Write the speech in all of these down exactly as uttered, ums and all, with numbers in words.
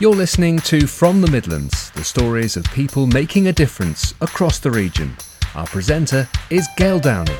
You're listening to From the Midlands, the stories of people making a difference across the region. Our presenter is Gail Downey.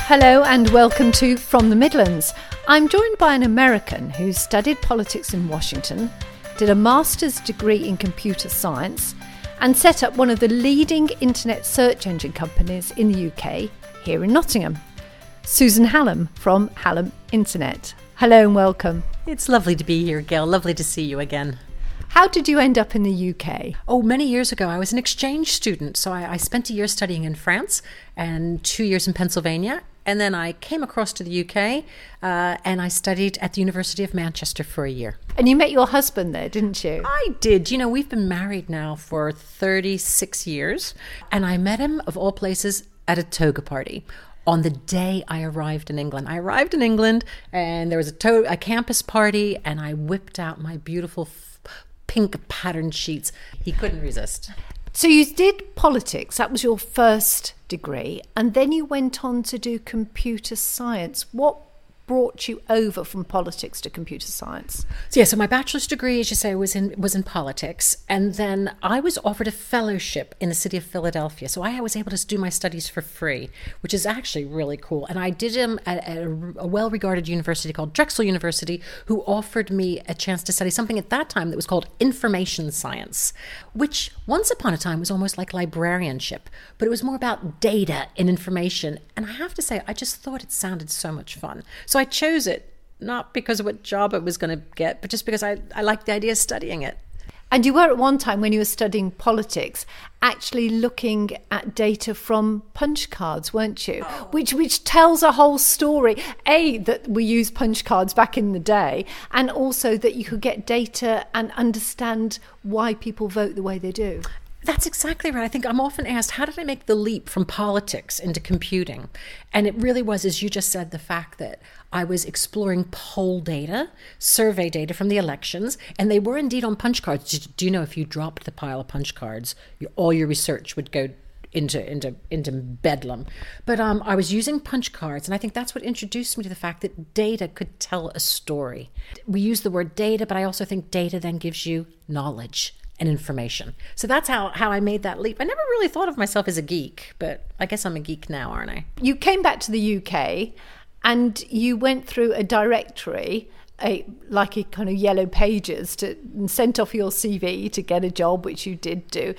Hello and welcome to From the Midlands. I'm joined by an American who studied politics in Washington, did a master's degree in computer science, and set up one of the leading internet search engine companies in the U K here in Nottingham. Susan Hallam from Hallam Internet. Hello and welcome. It's lovely to be here, Gail. Lovely to see you again. How did you end up in the U K? Oh, many years ago. I was an exchange student, so I, I spent a year studying in France and two years in Pennsylvania. And then I came across to the U K uh, and I studied at the University of Manchester for a year. And you met your husband there, didn't you? I did. You know, we've been married now for thirty-six years. And I met him, of all places, at a toga party on the day I arrived in England. I arrived in England and there was a, to- a campus party and I whipped out my beautiful f- pink patterned sheets. He couldn't resist. So you did politics, that was your first degree, and then you went on to do computer science. What brought you over from politics to computer science? So, yeah, so my bachelor's degree, as you say, was in was in politics. And then I was offered a fellowship in the city of Philadelphia. So I was able to do my studies for free, which is actually really cool. And I did them at, at a, a well-regarded university called Drexel University, who offered me a chance to study something at that time that was called information science, which once upon a time was almost like librarianship, but it was more about data and information. And I have to say, I just thought it sounded so much fun. So So I chose it, not because of what job I was going to get, but just because I, I liked the idea of studying it. And you were at one time when you were studying politics, actually looking at data from punch cards, weren't you? Oh. Which which tells a whole story. A, that we used punch cards back in the day, and also that you could get data and understand why people vote the way they do. That's exactly right. I think I'm often asked, how did I make the leap from politics into computing? And it really was, as you just said, the fact that I was exploring poll data, survey data from the elections, and they were indeed on punch cards. Do you know if you dropped the pile of punch cards, your, all your research would go into into into bedlam? But um, I was using punch cards, and I think that's what introduced me to the fact that data could tell a story. We use the word data, but I also think data then gives you knowledge and information. So that's how, how I made that leap. I never really thought of myself as a geek, but I guess I'm a geek now, aren't I? You came back to the U K and you went through a directory, a, like a kind of yellow pages, to and sent off your C V to get a job, which you did do.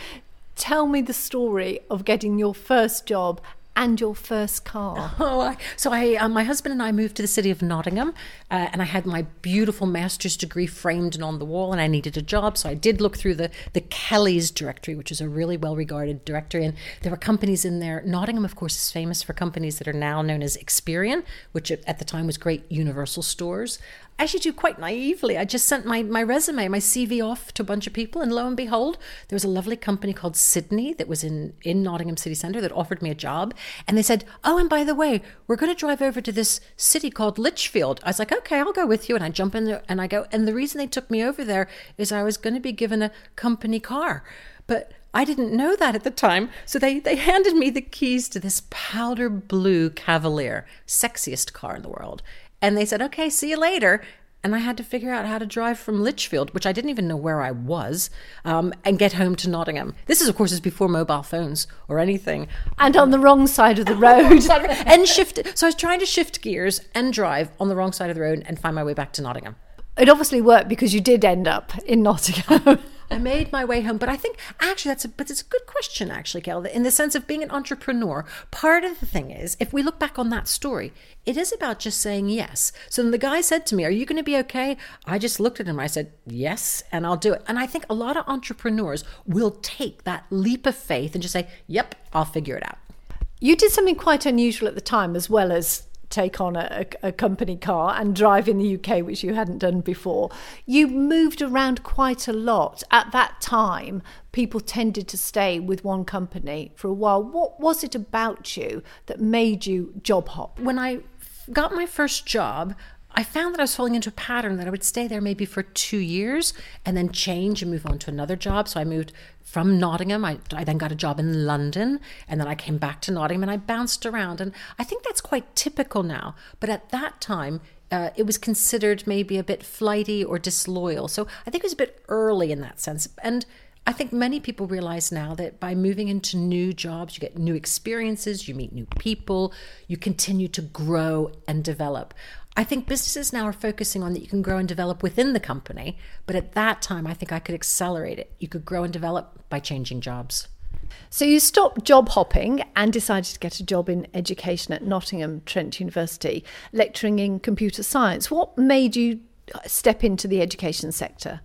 Tell me the story of getting your first job and your first car. Oh, I, so I, uh, my husband and I moved to the city of Nottingham, uh, and I had my beautiful master's degree framed and on the wall, and I needed a job. So I did look through the, the Kelly's directory, which is a really well-regarded directory, and there were companies in there. Nottingham, of course, is famous for companies that are now known as Experian, which at the time was Great Universal Stores. Actually, do quite naively, I just sent my, my resume, my C V off to a bunch of people, and lo and behold, there was a lovely company called Sydney that was in, in Nottingham City Centre that offered me a job. And they said, oh, and by the way, we're going to drive over to this city called Litchfield. I was like, okay, I'll go with you. And I jump in there and I go. And the reason they took me over there is I was going to be given a company car. But I didn't know that at the time. So they, they handed me the keys to this powder blue Cavalier, sexiest car in the world. And they said, okay, see you later. And I had to figure out how to drive from Litchfield, which I didn't even know where I was, um, and get home to Nottingham. This is, of course, is before mobile phones or anything. And on the wrong side of the road. and shift. So I was trying to shift gears and drive on the wrong side of the road and find my way back to Nottingham. It obviously worked because you did end up in Nottingham. I made my way home. But I think actually that's a, but it's a good question, actually, Gail, in the sense of being an entrepreneur. Part of the thing is, if we look back on that story, it is about just saying yes. So then the guy said to me, are you going to be okay? I just looked at him. I said, yes, and I'll do it. And I think a lot of entrepreneurs will take that leap of faith and just say, yep, I'll figure it out. You did something quite unusual at the time, as well as take on a, a company car and drive in the U K, which you hadn't done before. You moved around quite a lot. At that time, people tended to stay with one company for a while. What was it about you that made you job hop? When I got my first job, I found that I was falling into a pattern that I would stay there maybe for two years and then change and move on to another job. So I moved from Nottingham. I, I then got a job in London, and then I came back to Nottingham, and I bounced around. And I think that's quite typical now. But at that time, uh, it was considered maybe a bit flighty or disloyal. So I think it was a bit early in that sense. And I think many people realize now that by moving into new jobs, you get new experiences, you meet new people, you continue to grow and develop. I think businesses now are focusing on that you can grow and develop within the company, but at that time, I think I could accelerate it. You could grow and develop by changing jobs. So you stopped job hopping and decided to get a job in education at Nottingham Trent University, lecturing in computer science. What made you step into the education sector?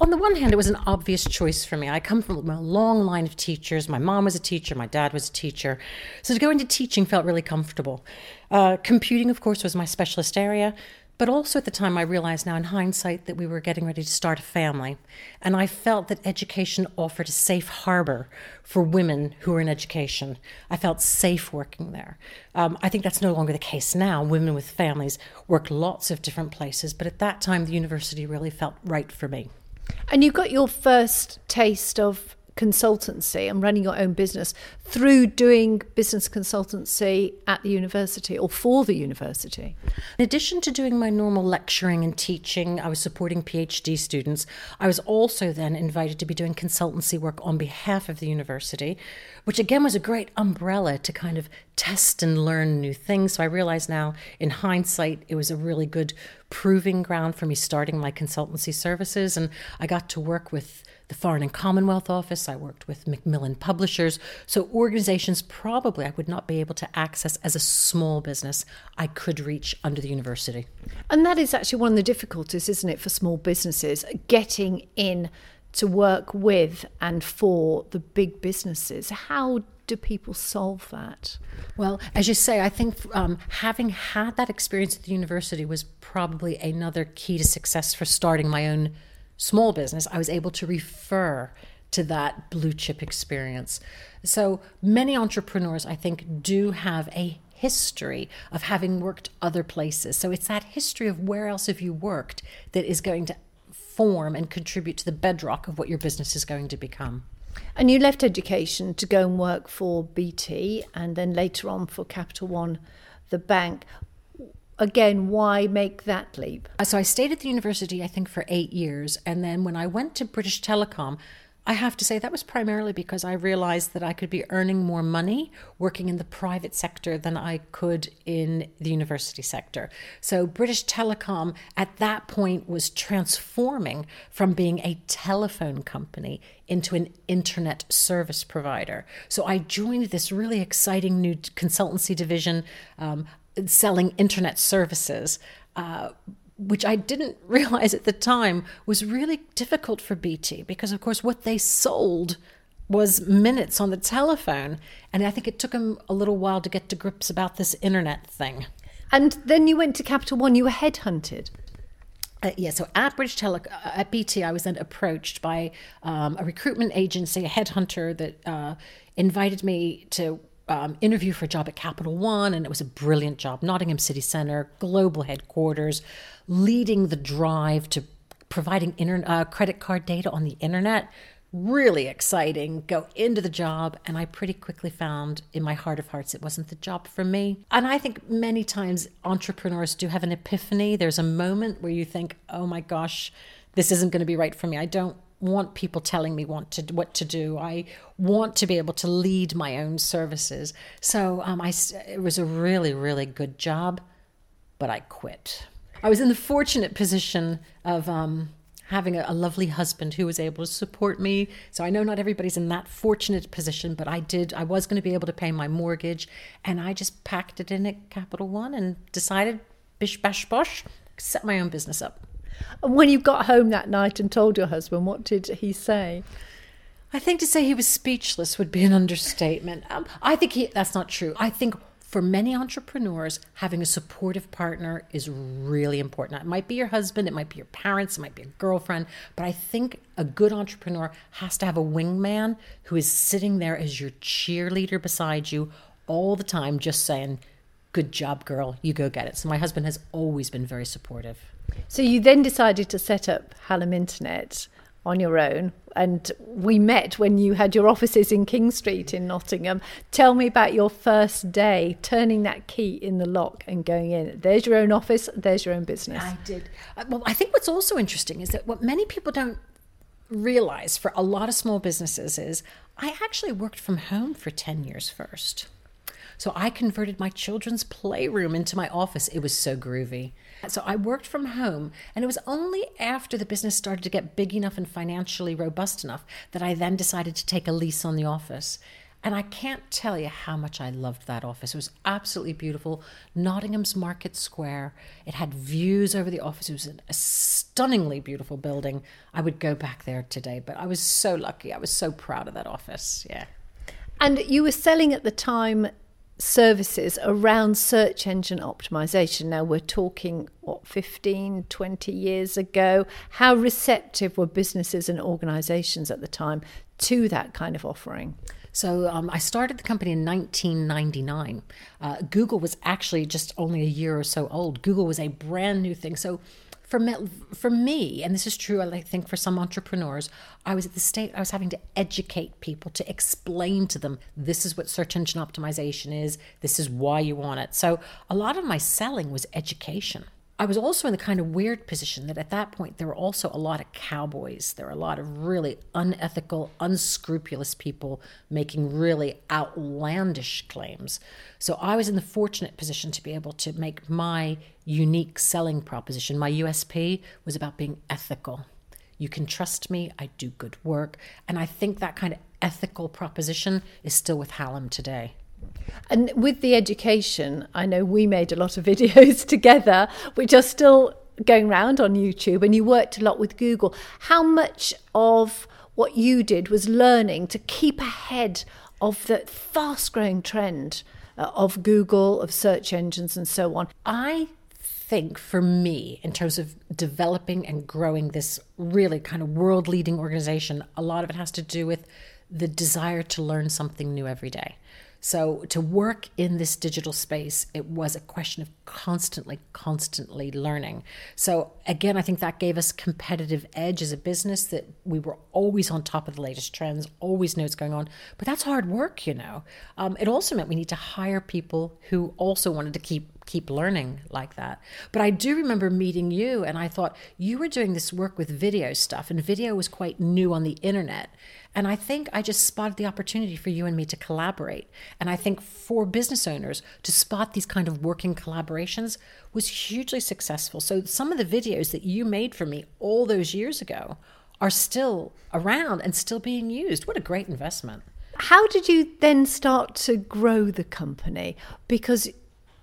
On the one hand, it was an obvious choice for me. I come from a long line of teachers. My mom was a teacher. My dad was a teacher. So to go into teaching felt really comfortable. Uh, computing, of course, was my specialist area. But also at the time, I realized now in hindsight that we were getting ready to start a family. And I felt that education offered a safe harbor for women who were in education. I felt safe working there. Um, I think that's no longer the case now. Women with families work lots of different places. But at that time, the university really felt right for me. And you got your first taste of consultancy and running your own business through doing business consultancy at the university or for the university. In addition to doing my normal lecturing and teaching, I was supporting PhD students. I was also then invited to be doing consultancy work on behalf of the university, which again was a great umbrella to kind of test and learn new things. So I realize now in hindsight, it was a really good proving ground for me starting my consultancy services. And I got to work with the Foreign and Commonwealth Office. I worked with Macmillan Publishers. So organizations probably I would not be able to access as a small business I could reach under the university. And that is actually one of the difficulties, isn't it, for small businesses, getting in to work with and for the big businesses. How do people solve that? Well, as you say, I think um, having had that experience at the university was probably another key to success for starting my own small business. I was able to refer to that blue chip experience. So many entrepreneurs, I think, do have a history of having worked other places. So it's that history of where else have you worked that is going to form and contribute to the bedrock of what your business is going to become. And you left education to go and work for B T and then later on for Capital One, the bank. Again, why make that leap? So I stayed at the university, I think, for eight years. And then when I went to British Telecom, I have to say that was primarily because I realized that I could be earning more money working in the private sector than I could in the university sector. So British Telecom at that point was transforming from being a telephone company into an internet service provider. So I joined this really exciting new consultancy division, um, selling internet services, uh, which I didn't realize at the time was really difficult for B T because, of course, what they sold was minutes on the telephone. And I think it took them a little while to get to grips about this internet thing. And then you went to Capital One, you were headhunted. Uh, yeah, so at British Tele- uh, at B T, I was then approached by um, a recruitment agency, a headhunter that uh, invited me to Um, interview for a job at Capital One, and it was a brilliant job. Nottingham City Centre, global headquarters, leading the drive to providing inter- uh, credit card data on the internet. Really exciting. Go into the job, and I pretty quickly found in my heart of hearts it wasn't the job for me. And I think many times entrepreneurs do have an epiphany. There's a moment where you think, oh my gosh, this isn't going to be right for me. I don't want people telling me what to what to do. I want to be able to lead my own services. So um, I, it was a really, really good job, but I quit. I was in the fortunate position of um, having a, a lovely husband who was able to support me. So I know not everybody's in that fortunate position, but I did. I was going to be able to pay my mortgage, and I just packed it in at Capital One and decided, bish, bash, bosh, set my own business up. And when you got home that night and told your husband, what did he say? I think to say he was speechless would be an understatement. Um, I think he, that's not true. I think for many entrepreneurs, having a supportive partner is really important. It might be your husband, it might be your parents, it might be a girlfriend, but I think a good entrepreneur has to have a wingman who is sitting there as your cheerleader beside you all the time, just saying, good job, girl, you go get it. So my husband has always been very supportive. So you then decided to set up Hallam Internet on your own, and we met when you had your offices in King Street in Nottingham. Tell me about your first day, turning that key in the lock and going in. There's your own office, there's your own business. I did. Well, I think what's also interesting is that what many people don't realize for a lot of small businesses is I actually worked from home for ten years first. So I converted my children's playroom into my office. It was so groovy. So I worked from home, and it was only after the business started to get big enough and financially robust enough that I then decided to take a lease on the office. And I can't tell you how much I loved that office. It was absolutely beautiful. Nottingham's Market Square. It had views over the office. It was a stunningly beautiful building. I would go back there today, but I was so lucky. I was so proud of that office. Yeah. And you were selling at the time services around search engine optimization. Now we're talking, what, fifteen, twenty years ago. How receptive were businesses and organizations at the time to that kind of offering? So um, I started the company in nineteen ninety-nine. Uh, Google was actually just only a year or so old. Google was a brand new thing. So for me, for me, and this is true, I think, for some entrepreneurs, I was at the state, I was having to educate people, to explain to them, this is what search engine optimization is, this is why you want it. So a lot of my selling was education. I was also in the kind of weird position that at that point, there were also a lot of cowboys. There were a lot of really unethical, unscrupulous people making really outlandish claims. So I was in the fortunate position to be able to make my unique selling proposition. My U S P was about being ethical. You can trust me, I do good work. And I think that kind of ethical proposition is still with Hallam today. And with the education, I know we made a lot of videos together, which are still going around on YouTube, and you worked a lot with Google. How much of what you did was learning to keep ahead of the fast-growing trend of Google, of search engines and so on? I think for me, in terms of developing and growing this really kind of world-leading organization, a lot of it has to do with the desire to learn something new every day. So to work in this digital space, it was a question of constantly, constantly learning. So again, I think that gave us competitive edge as a business, that we were always on top of the latest trends, always know what's going on. But that's hard work, you know. Um, it also meant we need to hire people who also wanted to keep keep learning like that. But I do remember meeting you, and I thought you were doing this work with video stuff, and video was quite new on the internet. And I think I just spotted the opportunity for you and me to collaborate. And I think for business owners to spot these kind of working collaborations was hugely successful. So some of the videos that you made for me all those years ago are still around and still being used. What a great investment. How did you then start to grow the company? Because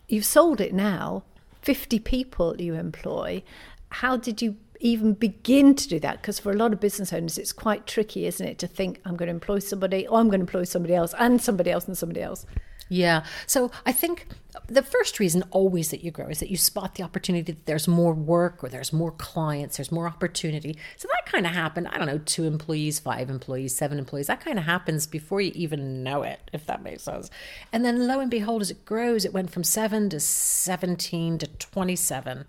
you've sold it now, fifty people you employ. How did you even begin to do that? Because for a lot of business owners, it's quite tricky, isn't it, to think I'm going to employ somebody, or I'm going to employ somebody else, and somebody else, and somebody else. Yeah. So I think the first reason always that you grow is that you spot the opportunity that there's more work, or there's more clients, there's more opportunity. So that kind of happened, I don't know, two employees, five employees, seven employees. That kind of happens before you even know it, if that makes sense. And then lo and behold, as it grows, it went from seven to seventeen to twenty-seven.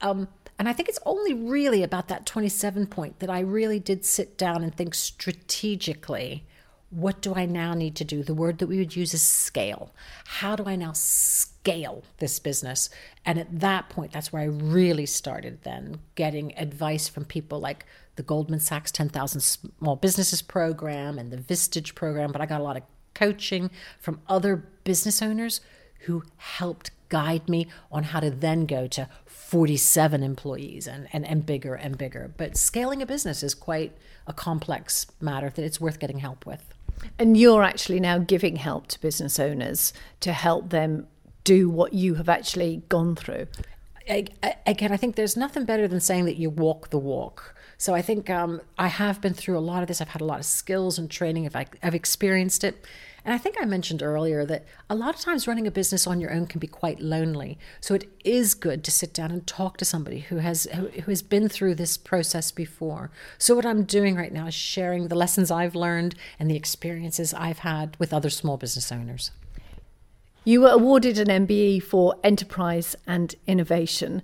Um, And I think it's only really about that twenty-seven point that I really did sit down and think strategically, what do I now need to do? The word that we would use is scale. How do I now scale this business? And at that point, that's where I really started then getting advice from people like the Goldman Sachs ten thousand Small Businesses Program and the Vistage Program. But I got a lot of coaching from other business owners who helped guide me on how to then go to forty-seven employees and, and, and bigger and bigger. But scaling a business is quite a complex matter that it's worth getting help with. And you're actually now giving help to business owners to help them do what you have actually gone through. I, I, again, I think there's nothing better than saying that you walk the walk. So I think um, I have been through a lot of this. I've had a lot of skills and training. If I, I've experienced it. And I think I mentioned earlier that a lot of times running a business on your own can be quite lonely. So it is good to sit down and talk to somebody who has who has been through this process before. So what I'm doing right now is sharing the lessons I've learned and the experiences I've had with other small business owners. You were awarded an M B E for Enterprise and Innovation.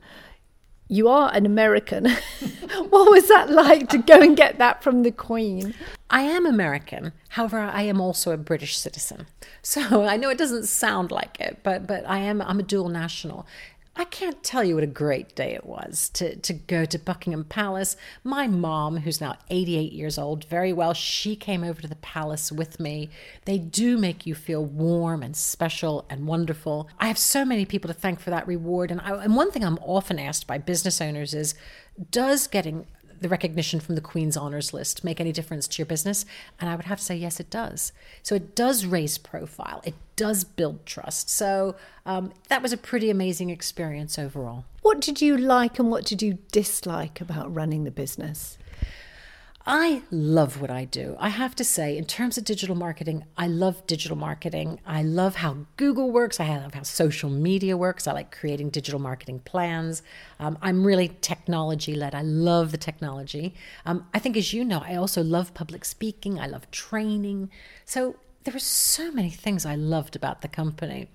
you are an American. What was that like to go and get that from the Queen? I am American. However, I am also a British citizen. So I know it doesn't sound like it, but but I am I'm a dual national. I can't tell you what a great day it was to, to go to Buckingham Palace. My mom, who's now eighty-eight years old, very well, she came over to the palace with me. They do make you feel warm and special and wonderful. I have so many people to thank for that reward. And, I, and one thing I'm often asked by business owners is, does getting the recognition from the Queen's Honours List make any difference to your business? And I would have to say, yes, it does. So it does raise profile. It does build trust. So um, that was a pretty amazing experience overall. What did you like and what did you dislike about running the business? I love what I do. I have to say, in terms of digital marketing, I love digital marketing. I love how Google works. I love how social media works. I like creating digital marketing plans. Um, I'm really technology-led. I love the technology. Um, I think, as you know, I also love public speaking. I love training. So there were so many things I loved about the company.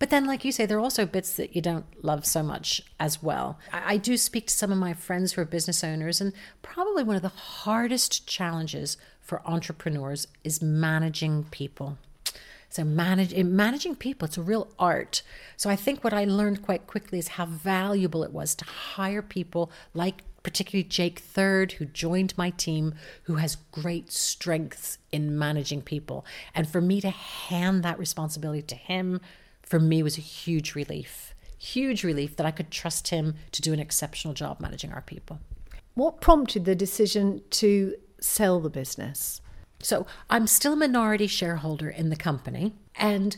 But then, like you say, there are also bits that you don't love so much as well. I, I do speak to some of my friends who are business owners, and probably one of the hardest challenges for entrepreneurs is managing people. So manage, managing people, it's a real art. So I think what I learned quite quickly is how valuable it was to hire people like particularly Jake Third, who joined my team, who has great strengths in managing people. And for me to hand that responsibility to him, for me, was a huge relief, huge relief that I could trust him to do an exceptional job managing our people. What prompted the decision to sell the business? So I'm still a minority shareholder in the company. And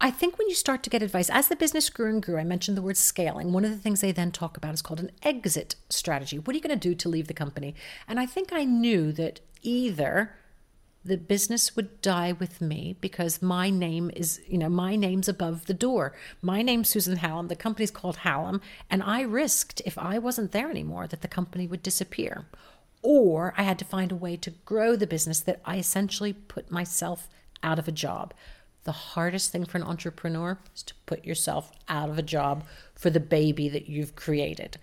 I think when you start to get advice, as the business grew and grew, I mentioned the word scaling. One of the things they then talk about is called an exit strategy. What are you going to do to leave the company? And I think I knew that either the business would die with me because my name is, you know, my name's above the door. My name's Susan Hallam. The company's called Hallam. And I risked, if I wasn't there anymore, that the company would disappear. Or I had to find a way to grow the business that I essentially put myself out of a job. The hardest thing for an entrepreneur is to put yourself out of a job for the baby that you've created.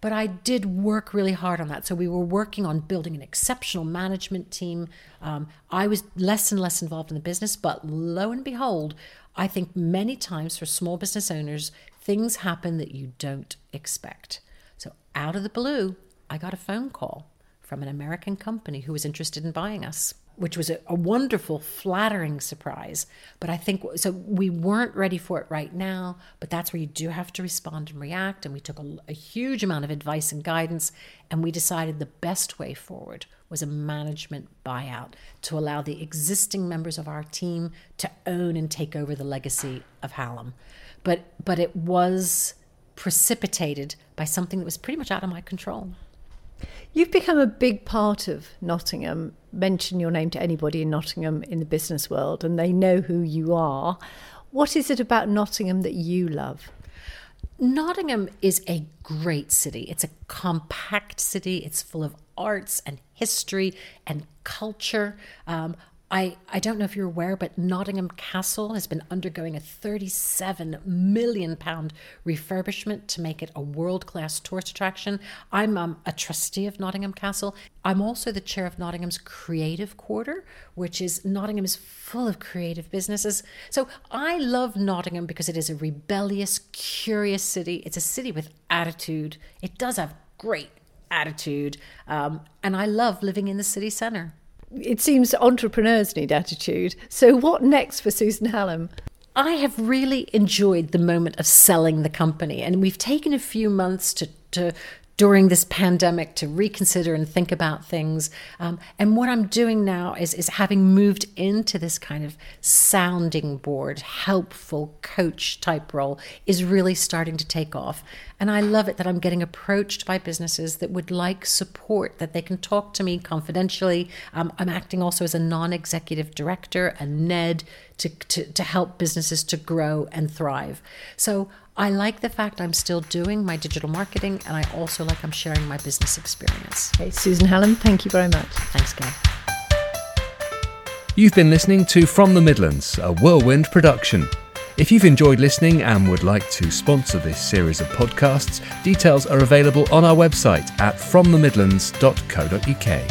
But I did work really hard on that. So we were working on building an exceptional management team. Um, I was less and less involved in the business, but lo and behold, I think many times for small business owners, things happen that you don't expect. So out of the blue, I got a phone call from an American company who was interested in buying us, which was a, a wonderful, flattering surprise. But I think, so we weren't ready for it right now, but that's where you do have to respond and react. And we took a, a huge amount of advice and guidance, and we decided the best way forward was a management buyout to allow the existing members of our team to own and take over the legacy of Hallam. But, but it was precipitated by something that was pretty much out of my control. You've become a big part of Nottingham. Mention your name to anybody in Nottingham in the business world and they know who you are. What is it about Nottingham that you love? Nottingham is a great city. It's a compact city. It's full of arts and history and culture. Um, I, I don't know if you're aware, but Nottingham Castle has been undergoing a thirty-seven million pounds refurbishment to make it a world-class tourist attraction. I'm um, a trustee of Nottingham Castle. I'm also the chair of Nottingham's Creative Quarter, which is, Nottingham is full of creative businesses. So I love Nottingham because it is a rebellious, curious city. It's a city with attitude. It does have great attitude. Um, and I love living in the city centre. It seems entrepreneurs need attitude. So what next for Susan Hallam? I have really enjoyed the moment of selling the company. And we've taken a few months to, to during this pandemic to reconsider and think about things. Um, and what I'm doing now is, is having moved into this kind of sounding board, helpful coach type role, is really starting to take off. And I love it that I'm getting approached by businesses that would like support, that they can talk to me confidentially. Um, I'm acting also as a non-executive director, a N E D, to, to, to help businesses to grow and thrive. So I like the fact I'm still doing my digital marketing, and I also like I'm sharing my business experience. Okay, Susan Hallam, thank you very much. Thanks, Gail. You've been listening to From the Midlands, a Whirlwind production. If you've enjoyed listening and would like to sponsor this series of podcasts, details are available on our website at from the midlands dot co dot U K.